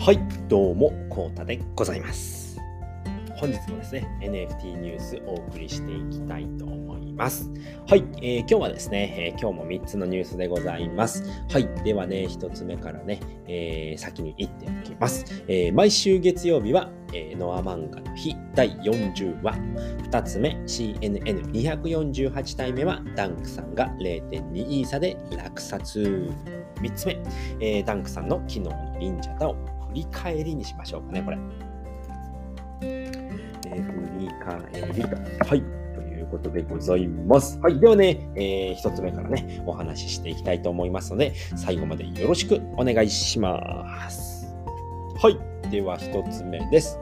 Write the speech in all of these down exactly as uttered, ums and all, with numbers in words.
はい、どうもコウタでございます。本日もですね エヌエフティー ニュースお送りしていきたいと思います。はい、えー、今日はですね、えー、今日もみっつのニュースでございます。はい、ではねひとつめからね、えー、先に言っておきます。えー、毎週月曜日はえー、ノア漫画の日だいよんじゅうわ、ふたつめ シーエヌエヌにひゃくよんじゅうはちたいめはダンクさんが れいてんに イーサで落札、みっつめ、えー、ダンクさんの昨日のNinjaDAO振り返りにしましょうかね。これ、えー、振り返りはいことでございます。はい、ではね、えー、一つ目からねお話ししていきたいと思いますので、最後までよろしくお願いします。はい、では一つ目です。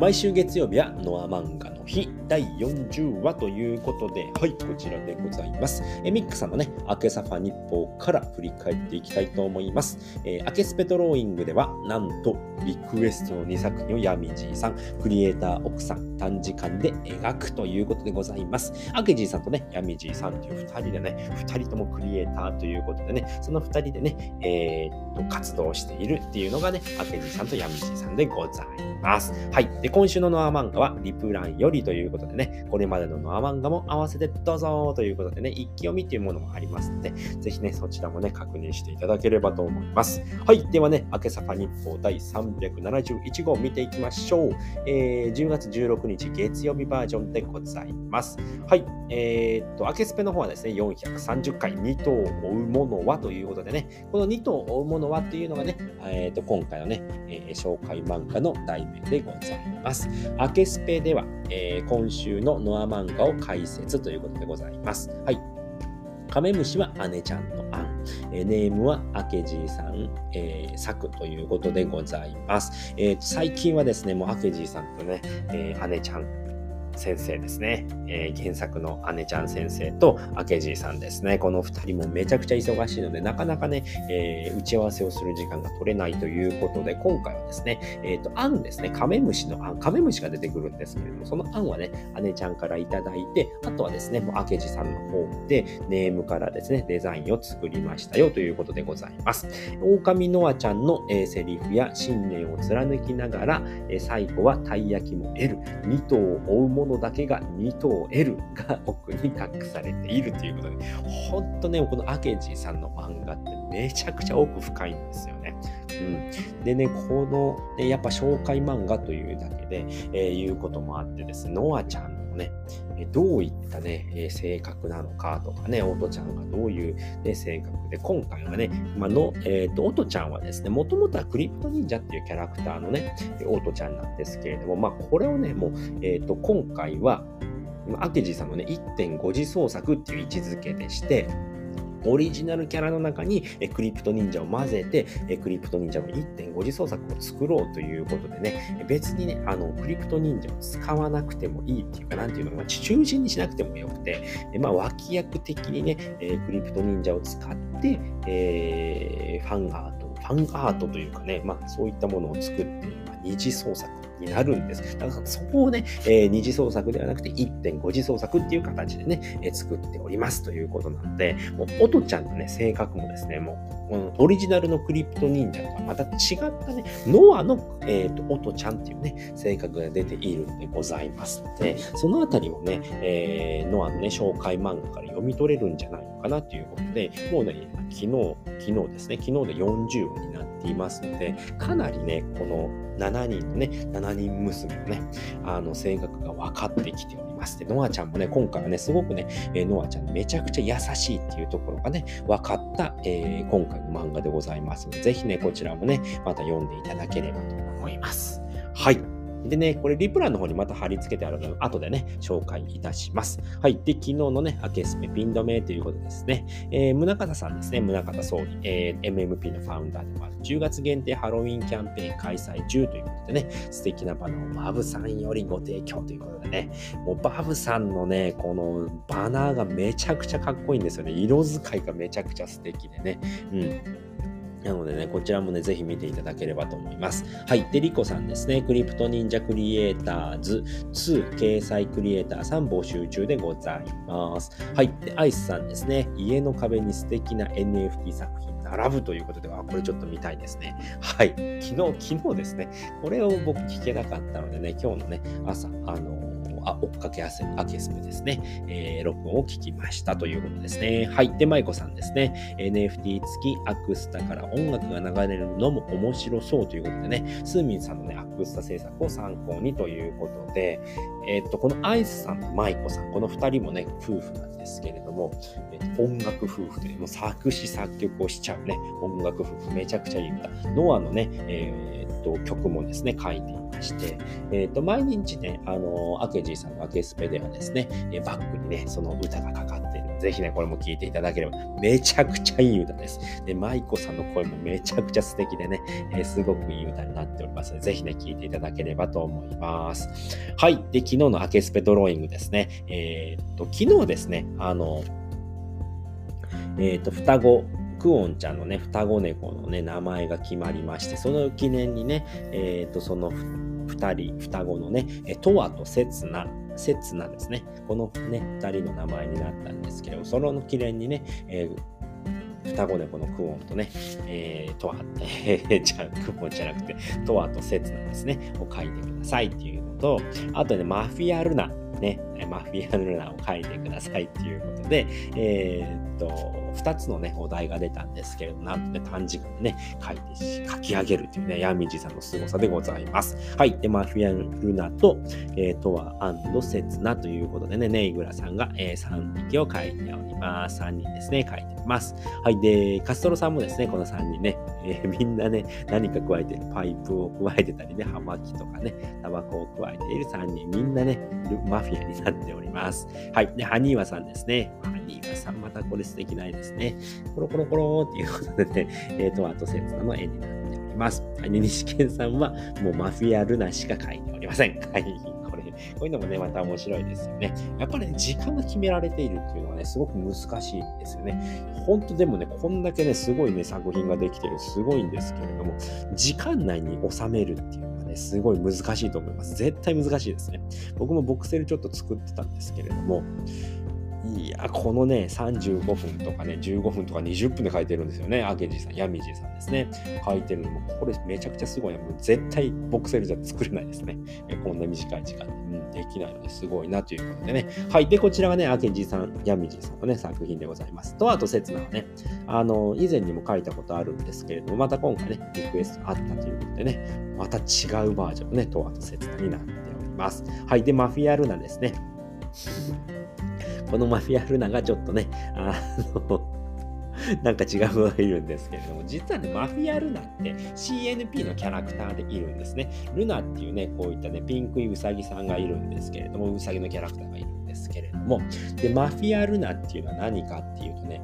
毎週月曜日はノア漫画の日だいよんじゅうわということで、はい、こちらでございます。えミックさんのねアケサファ日報から振り返っていきたいと思います。えー、アケスペトローイングではなんとリクエストのにさくひんをヤミジーさん、クリエイター奥さん短時間で描くということでございます。アケジーさんとねヤミジーさんというふたりでね、ふたりともクリエイターということでね、そのふたりでね、えー、っと活動しているっていうのがねアケジーさんとヤミジーさんでございます。はい、で今週のノア漫画はリプランよりということでね、これまでのノア漫画も合わせてどうぞということでね、一気読みというものもありますので、ぜひねそちらもね確認していただければと思います。はい、ではね明けさか日報だいさんびゃくななじゅういちごうを見ていきましょう。えー、じゅうがつじゅうろくにち月曜日バージョンでございます。はい、えー、っと明けスペの方はですねよんひゃくさんじゅっかいに頭を追うものはということでね、このに頭を追うものはというのがね、えー、っと今回のね、えー、紹介漫画の題名でございますます。アケスペでは、えー、今週のノア漫画を解説ということでございます。はい、カメムシは姉ちゃんのアン、えー、ネームはアケジーさん、えー、サクということでございます。えー、最近はですねもうアケジーさんとね、えー、姉ちゃん先生ですね、えー、原作の姉ちゃん先生とアケジーさんですね、このふたりもめちゃくちゃ忙しいのでなかなかね、えー、打ち合わせをする時間が取れないということで、今回はですね、えーと、アンですね、カメムシのアン、カメムシが出てくるんですけれども、そのアンはね姉ちゃんからいただいて、あとはですねもうアケジーさんの方でネームからですねデザインを作りましたよということでございます。狼ノアちゃんの、えー、セリフや信念を貫きながら、えー、最後はたい焼きも得る、に頭を追うものだけがに頭得るが奥に隠されているということで、ほんとねこのアケジーさんの漫画ってめちゃくちゃ奥深いんですよね。うん、でねこのねやっぱ紹介漫画というだけで、えー、いうこともあってですね、ノアちゃんね、どういった、ね、性格なのかとかね、オトちゃんがどういう、ね、性格で、今回はね、まあのえー、とオトちゃんはですねもともとはクリプト忍者っていうキャラクターのねオトちゃんなんですけれども、まあ、これをねもう、えー、と今回はアケジーさんのね いってんご 次創作っていう位置づけでして、オリジナルキャラの中にクリプト忍者を混ぜてクリプト忍者の いってんご 次創作を作ろうということでね、別にねあのクリプト忍者を使わなくてもいいっていうか、なんていうのか中心にしなくてもよくて、まあ脇役的にねクリプト忍者を使って、えー、ファンアートファンアートというかね、まあそういったものを作って二次創作になるんです。だからそこをね、えー、二次創作ではなくて いってんご 次創作っていう形でね、えー、作っておりますということなので、もうオトちゃんのね性格もですねもうこのオリジナルのクリプト忍者とはまた違ったねノアの、えー、とオトちゃんっていうね性格が出ているのでございますので、そのあたりもね、えー、ノアのね紹介漫画から読み取れるんじゃないのかなということで、もうね昨日昨日ですね昨日でよんじゅうわになっていますので、かなりねこのしちにんのねしちにん娘のねあの性格が分かってきております。でノアちゃんもね今回はねすごくね、えー、ノアちゃんめちゃくちゃ優しいっていうところがね分かった、えー、今回の漫画でございますので、ぜひねこちらもねまた読んでいただければと思います。はい、でねこれリプランの方にまた貼り付けてあるので後でね紹介いたします。はい、で昨日のね明けスペピン止めということですね、えー、宗像さんですね宗像総理、えー、エムエムピー のファウンダーでもあるじゅうがつ限定ハロウィンキャンペーン開催中ということでね、素敵なバナーをバブさんよりご提供ということでね、もうバブさんのねこのバナーがめちゃくちゃかっこいいんですよね。色使いがめちゃくちゃ素敵でね、うんなのでね、こちらもね、ぜひ見ていただければと思います。はい。で、リコさんですね。クリプト忍者クリエイターズツー掲載クリエイターさん募集中でございます。はい。で、アイスさんですね。家の壁に素敵な エヌエフティー 作品並ぶということで、あ、これちょっと見たいですね。はい。昨日、昨日ですね。これを僕聞けなかったのでね、今日のね、朝、あの、あ、追っかけアケスメですね、えー、録音を聞きましたということですね。はい。で、まいこさんですね。エヌエフティー 付きアクスタから音楽が流れるのも面白そうということでね、スーミンさんのね、アクスタ制作を参考にということで、えー、っと、このアイスさんとまいこさん、この二人もね、夫婦なんですけれども、えー、音楽夫婦という、もう作詞作曲をしちゃうね、音楽夫婦、めちゃくちゃいい歌。ノアのね、えー、っと、曲もですね、書いていまして、えー、っと、毎日ね、あの、アケジさんのアケスペではですね、バックにね、その歌がかかっている。ぜひね、これも聴いていただければ、めちゃくちゃいい歌です。で、舞子さんの声もめちゃくちゃ素敵でね、えー、すごくいい歌になっておりますので、ぜひね、聴いていただければと思います。はい。で、昨日のアケスペドローイングですね。えー、っと、昨日ですね、あの、えー、っと、双子、クオンちゃんのね、双子猫のね、名前が決まりまして、その記念にね、えー、っと、その、二人、双子のね、とわとせつな、せつなですね。このね、二人の名前になったんですけど、その記念にね、えー、双子猫のクオンとね、えー、とわ、えー、じゃクオンじゃなくて、とわとせつなですね、を書いてくださいっていうのと、あとね、マフィアルナ、ね、マフィアルナを書いてくださいっていうことで、えー、っと、ふたつのね、お題が出たんですけれども、なんとね、短時間でね、書いて、書き上げるというね、ヤミジさんの凄さでございます。はい。で、マフィアルナと、えー、とわ&せつなということでね、ネイグラさんが、えー、さんびきを書いております。さんにんですね、書いております。はい。で、カストロさんもですね、このさんにんね、えー、みんなね、何か加えてる、パイプを加えてたりね、葉巻とかね、タバコを加えているさんにん、みんなね、マフィアになっております。はい。で、ハニーワさんですね。ハニーワさん、またこれ素敵な絵です。ですね、コロコロコローっていうことでね、えー、とあとセツナの絵になっております。西健さんはもうマフィアルナしか描いておりません。はい、これこういうのもねまた面白いですよね。やっぱり、ね、時間が決められているっていうのはねすごく難しいんですよね。本当でもねこんだけねすごいね作品ができてるすごいんですけれども時間内に収めるっていう。すごい難しいと思います。絶対難しいですね。僕もボクセルちょっと作ってたんですけれども。いやこのねさんじゅうごふんとかねじゅうごふんとかにじゅっぷんで書いてるんですよね。アケジさんヤミジさんですね書いてるのもこれめちゃくちゃすごいな。もう絶対ボクセルじゃ作れないですね。こんな短い時間で、うん、できないのですごいなということでね。はいでこちらがねアケジさんヤミジさんのね作品でございますとあとセツナはねあの以前にも書いたことあるんですけれどもまた今回ねリクエストあったということでねまた違うバージョンのねとあとセツナになっております。はいでマフィアルナですね。このマフィアルナがちょっとね、あの、なんか違うのがいるんですけれども、実はね、マフィアルナって シーエヌピー のキャラクターでいるんですね。ルナっていうね、こういったね、ピンクいウサギさんがいるんですけれども、ウサギのキャラクターがいるんですけれども、で、マフィアルナっていうのは何かっていうとね、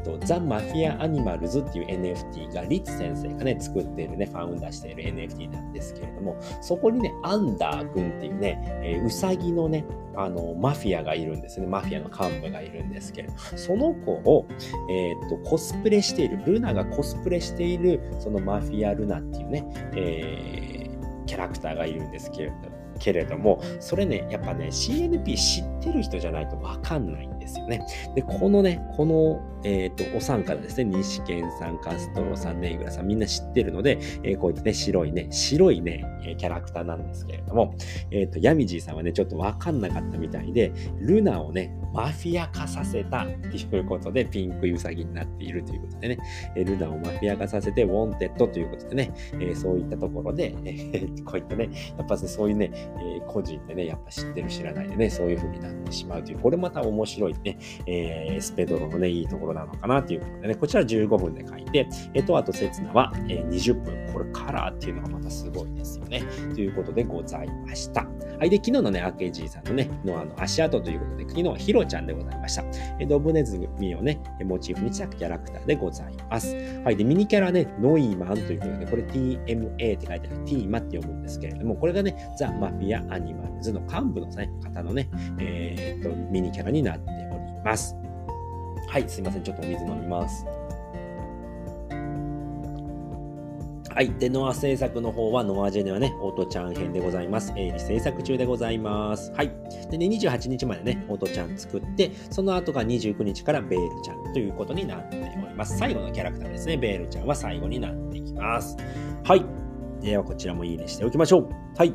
えー、っと、ザ・マフィア・アニマルズっていう エヌエフティー が、リツ先生がね、作っているね、ファウンダーしている エヌエフティー なんですけれども、そこにね、アンダー君っていうね、えー、ウサギのね、あのマフィアがいるんですね。マフィアの幹部がいるんですけれど、その子を、えー、っとコスプレしているルナがコスプレしているそのマフィアルナっていうね、えー、キャラクターがいるんですけれど。けれどもそれねやっぱね シーエヌピー 知ってる人じゃないと分かんないんですよね。でこのねこの、えー、とお三方ですね西健さんカストロさんネイグラさんみんな知ってるので、えー、こういったね白いね白いねキャラクターなんですけれども、えー、とヤミジーさんはねちょっと分かんなかったみたいでルナをねマフィア化させたっていうことでピンクウサギになっているということでね、えー、ルナをマフィア化させてウォンテッドということでね、えー、そういったところで、えー、こういったねやっぱ、ね、そういうねえー、個人でねやっぱ知ってる知らないでねそういう風になってしまうというこれまた面白いね、えー、スペドロのねいいところなのかなということでねこちらじゅうごふんで書いてえっとあとセツナは、えー、にじゅっぷんこれカラーっていうのがまたすごいですよねということでございました。はいで昨日のねアケジーさんのねノアの足跡ということで昨日はヒロちゃんでございました。えドブネズミをねモチーフにしたキャラクターでございます。はいでミニキャラねノイマンということでこれ ティーエムエー って書いてある ティーマって読むんですけれどもこれがねザ・マフィア・アニマルズの幹部の、ね、方のね、えー、っとミニキャラになっております。はい、すいません、ちょっとお水飲みます。はい。で、ノア制作の方は、ノアジェネはね、オートちゃん編でございます。鋭利制作中でございます。はい。でね、にじゅうはちにちまでね、オートちゃん作って、その後がにじゅうくにちからベールちゃんということになっております。最後のキャラクターですね、ベールちゃんは最後になってきます。はい。では、こちらもいいねしておきましょう。はい。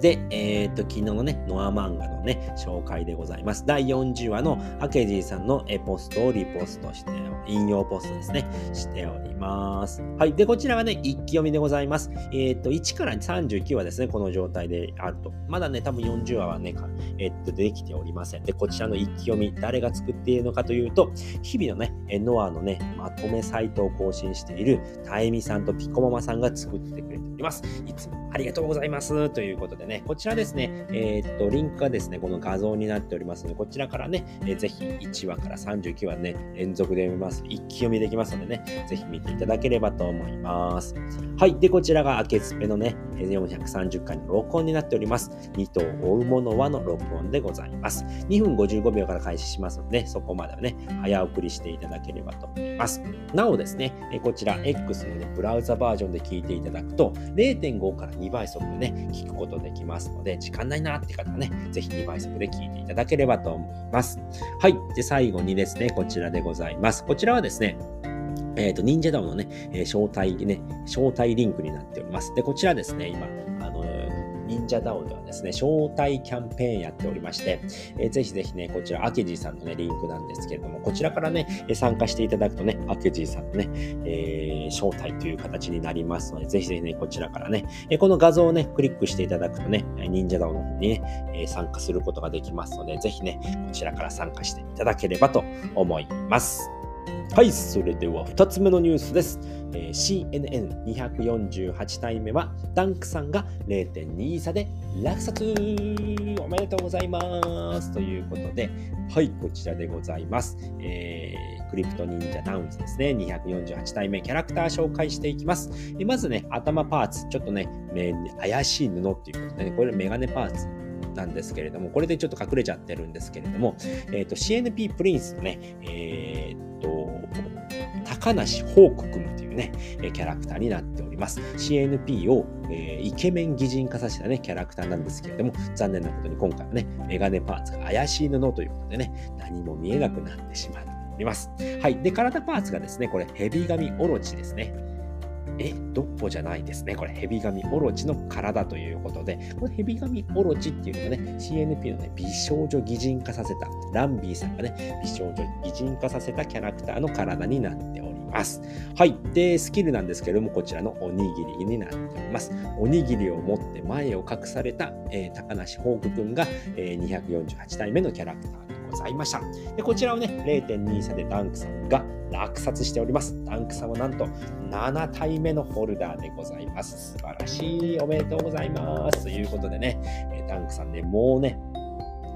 で、えー、っと、昨日のね、ノア漫画のね、紹介でございます。だいよんじゅうわのアケジーさんのエポストをリポストして、引用ポストですね、しております。はい。で、こちらがね、一気読みでございます。えー、っと、いちからさんじゅうきゅうわですね、この状態であると。まだね、多分よんじゅうわはね、えー、っと、できておりません。で、こちらの一気読み、誰が作っているのかというと、日々のね、ノアのね、まとめサイトを更新している、タエミさんとピコママさんが作ってくれております。いつもありがとうございます。ということで、こちらですね、えー、っとリンクがですねこの画像になっておりますので、こちらからね、えー、ぜひいちわからさんじゅうきゅうわね連続で読みます、一気読みできますのでね、ぜひ見ていただければと思います。はい。で、こちらがあけすぺのねよんひゃくさんじゅっかいの録音になっております。にとう追うものはの録音でございます。にふんごじゅうごびょうから開始しますので、そこまではね早送りしていただければと思います。なおですね、えー、こちら X の、ね、ブラウザバージョンで聞いていただくと れいてんごからにばいそくでね聞くことできます。きますので、時間ないなって方はね、ぜひにばいそくで聞いていただければと思います。はい。で、最後にですね、こちらでございます。こちらはですね、えっと、NinjaDAO のね、えー、招待ね、招待リンクになっております。で、こちらですね、今、あの、NinjaDAO ではですね、招待キャンペーンやっておりまして、えー、ぜひぜひね、こちら、アケジーさんのね、リンクなんですけれども、こちらからね、参加していただくとね、アケジーさんのね、えー、招待という形になりますので、ぜひぜひね、こちらからね、えー、この画像をね、クリックしていただくとね、NinjaDAO の方にね、えー、参加することができますので、ぜひね、こちらから参加していただければと思います。はい、それではふたつめのニュースです。えー、シーエヌエヌにひゃくよんじゅうはちたいめはダンクさんが れいてんにさで落札、おめでとうございますということで、はい、こちらでございます、えー、クリプト忍者ダウンズですね、にひゃくよんじゅうはちたいめキャラクター紹介していきます。えまずね、頭パーツちょっとね怪しい布っていうことで、ね、これメガネパーツなんですけれども、これでちょっと隠れちゃってるんですけれども、えー、と シーエヌピー プリンスのね、えー高梨宝子くんというねキャラクターになっております。 シーエヌピー を、えー、イケメン擬人化させたねキャラクターなんですけれども、残念なことに今回はねメガネパーツが怪しい布ということでね、何も見えなくなってしまっております。はい。で、体パーツがですね、これヘビ髪オロチですね。え、ドッポじゃないですね。これ、ヘビガミオロチの体ということで、このヘビガミオロチっていうのがね、シーエヌピー のね、美少女擬人化させた、ランビーさんがね、美少女擬人化させたキャラクターの体になっております。はい。で、スキルなんですけれども、こちらのおにぎりになっております。おにぎりを持って前を隠された、えー、高梨宝久くんが、えー、にひゃくよんじゅうはちたいめのキャラクターでございました。で、こちらをね、れいてんにさでダンクさんが、落札しております。ダンクさんはなんとななたいめのホルダーでございます。素晴らしい、おめでとうございますということでね、えー、ダンクさんね、もうね、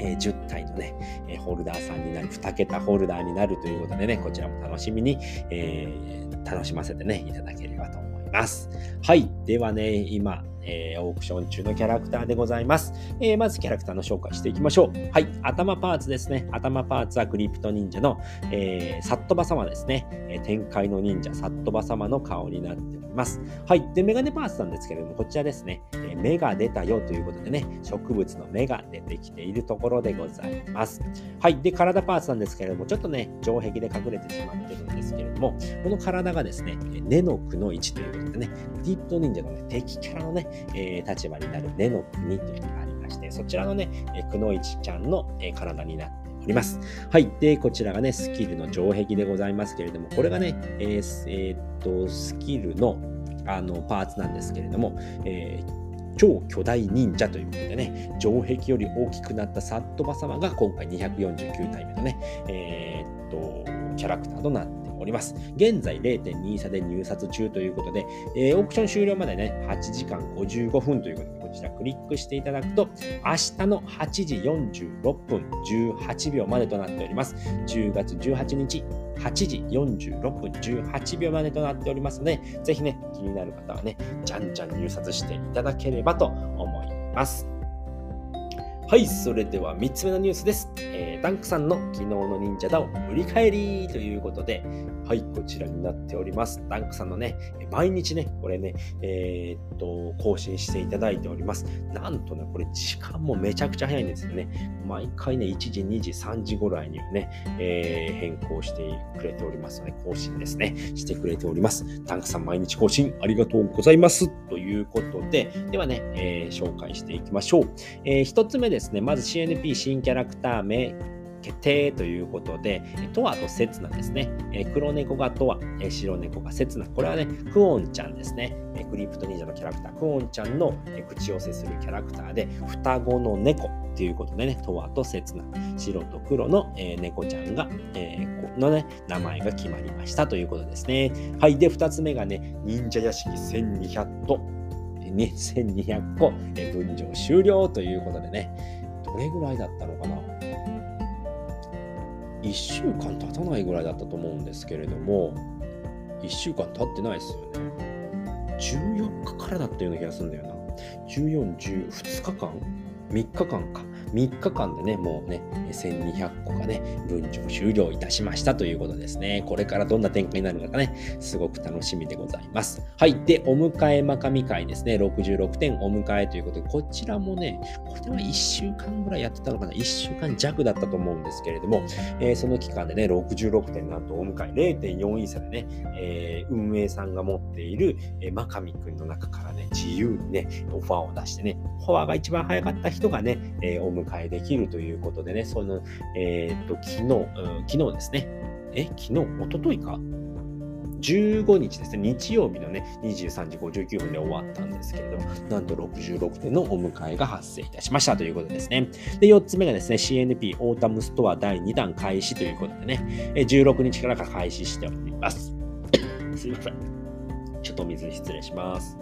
えー、じゅったいのね、えー、ホルダーさんになり、にけたホルダーになるということでね、こちらも楽しみに、えー、楽しませてねいただければと思います。はい。ではね、今えー、オークション中のキャラクターでございます、えー、まずキャラクターの紹介していきましょう。はい。頭パーツですね。頭パーツはクリプト忍者の、えー、サットバ様ですね、えー、天界の忍者サットバ様の顔になっております。はい。で、メガネパーツなんですけれども、こちらですね、えー、芽が出たよということでね、植物の芽が出てきているところでございます。はい。で、体パーツなんですけれども、ちょっとね城壁で隠れてしまってるんですけれども、この体がですね、根のくの位置ということでね、クリプト忍者の、ね、敵キャラのねえー、立場になる根の国というのがありまして、そちらのね、えー、くのいちちゃんの、えー、体になっております。はい。で、こちらがねスキルの城壁でございますけれども、これがね、えーえー、っとスキルの、あのパーツなんですけれども、えー超巨大忍者ということでね、城壁より大きくなったサットバ様が今回にひゃくよんじゅうきゅうたいめのね、えー、っとキャラクターとなっております。現在 れいてんにさで入札中ということで、えー、オークション終了までねはちじかんごじゅうごふんということで、こちらクリックしていただくと明日のはちじよんじゅうろっぷんじゅうはちびょうまでとなっております。じゅうがつじゅうはちにちはちじよんじゅうろっぷんじゅうはちびょうまでとなっておりますので、ぜひね気になる方はねじゃんじゃん入札していただければと思います。はい。それではみっつめのニュースです。えー、ダンクさんの昨日の忍者ダオ振り返りということで、はい、こちらになっております。ダンクさんのね、毎日ね、これね、えー、っと、更新していただいております。なんとね、これ時間もめちゃくちゃ早いんですよね。毎回ね、いちじ、にじ、さんじぐらいにはね、えー、変更してくれておりますので、更新ですね、してくれております。ダンクさん毎日更新ありがとうございます。ということで、ではね、えー、紹介していきましょう。えー、一つ目ですね、まず シーエヌピー 新キャラクター名、決定ということで、トワとセツナですね。黒猫がトワ、白猫がセツナ。これはね、クオンちゃんですね。クリプト忍者のキャラクター、クオンちゃんの口寄せするキャラクターで、双子の猫ということでね、トワとセツナ、白と黒の猫ちゃんが、のね、名前が決まりましたということですね。はい。で、ふたつめがね、忍者屋敷せんにひゃくと、せんにひゃくこ分譲終了ということでね、どれぐらいだったのかな。いっしゅうかん経たないぐらいだったと思うんですけれども、いっしゅうかん経ってないですよね。じゅうよっかからだったような気がするんだよな。じゅうよん、じゅう、ふつかかんみっかかんか。みっかかんでね、もうね、せんにひゃくこがね、分譲終了いたしましたということですね。これからどんな展開になるのかね、すごく楽しみでございます。はい。で、お迎えまかみ会ですね。ろくじゅうろくてんお迎えということで、こちらもね、これはいっしゅうかんぐらいやってたのかな。いっしゅうかんじゃくだったと思うんですけれども、えー、その期間でね、ろくじゅうろくてんなんとお迎え、れいてんよん イーサでね、えー、運営さんが持っている、えー、まかみくんの中からね、自由にね、オファーを出してね、フォアが一番早かった人がね、えー、お迎えできるということでね、その、えー、っと、昨日、うん、昨日ですね。え、昨日、おとといか。じゅうごにちですね、日曜日のね、にじゅうさんじごじゅうきゅうふんで終わったんですけれども、なんとろくじゅうろくてんのお迎えが発生いたしましたということですね。で、よっつめがですね、シーエヌピー オータムストアだいにだん開始ということでね、じゅうろくにちから開始しております。すいません。ちょっとお水失礼します。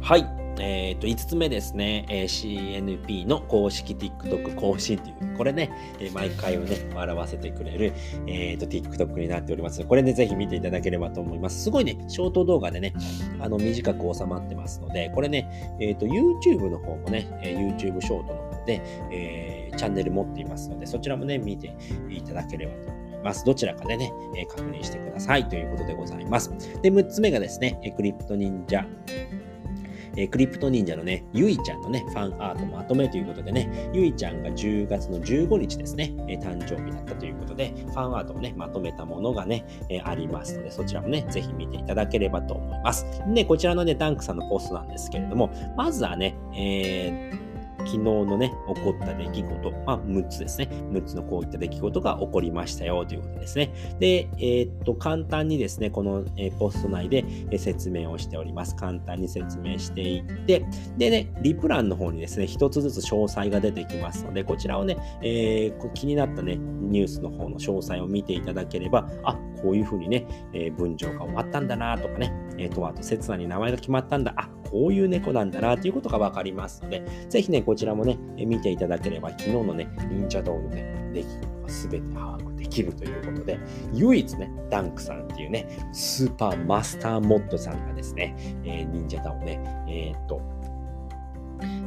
はい。えー、といつつめですね、えー、シーエヌピー の公式 TikTok 更新という、これね、えー、毎回をね、笑わせてくれる、えー、と TikTok になっております。これね、ぜひ見ていただければと思います。すごいね、ショート動画でね、あの短く収まってますので、これね、えー、と YouTube の方もね、えー、YouTube ショートの方で、えー、チャンネル持っていますので、そちらもね、見ていただければと思います。どちらかでね、えー、確認してくださいということでございます。で、むっつめがですね、クリプト忍者えクリプト忍者のね、ゆいちゃんのね、ファンアートまとめということでね、ゆいちゃんがじゅうがつのじゅうごにちですね、え誕生日だったということで、ファンアートをね、まとめたものがね、えありますので、そちらもね、ぜひ見ていただければと思います。で、こちらのね、ダンクさんのポストなんですけれども、まずはね、えー、昨日のね、起こった出来事、まあ、むっつですね。むっつのこういった出来事が起こりましたよということですね。で、えー、っと、簡単にですね、このポスト内で説明をしております。簡単に説明していって、でね、リプランの方にですね、一つずつ詳細が出てきますので、こちらをね、えー、気になったね、ニュースの方の詳細を見ていただければ、あ、こういうふうにね、えー、分譲が終わったんだなとかね、えー、とあと刹那に名前が決まったんだ、あ、こういう猫なんだなということがわかりますので、ぜひね、こちらもね、見ていただければ、昨日のね、NinjaDAOのね、出来事が全て把握できるということで、唯一ね、ダンクさんっていうね、スーパーマスターモッドさんがですね、えー、NinjaDAOね、えー、っと、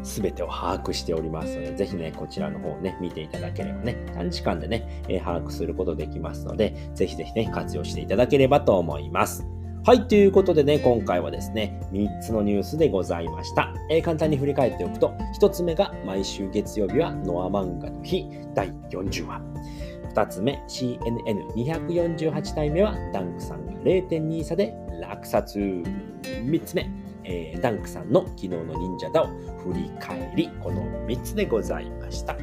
すべてを把握しておりますので、ぜひね、こちらの方をね、見ていただければね、短時間でね、えー、把握することできますので、ぜひぜひね、活用していただければと思います。はい、ということでね、今回はですね、みっつのニュースでございました。えー、簡単に振り返っておくと、ひとつめが毎週月曜日はノア漫画の日だいよんじゅうわ。ふたつめ、シーエヌエヌにひゃくよんじゅうはちたいめはダンクさんが れいてんに 差で落札。みっつめ、えー、ダンクさんの昨日のNinjaDAO振り返り、このみっつでございました。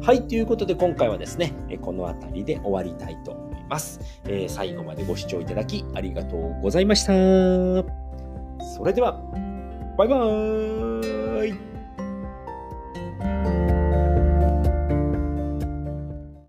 はい、ということで今回はですね、この辺りで終わりたいと思います。えー、最後までご視聴いただきありがとうございました。それでは、バイバーイ。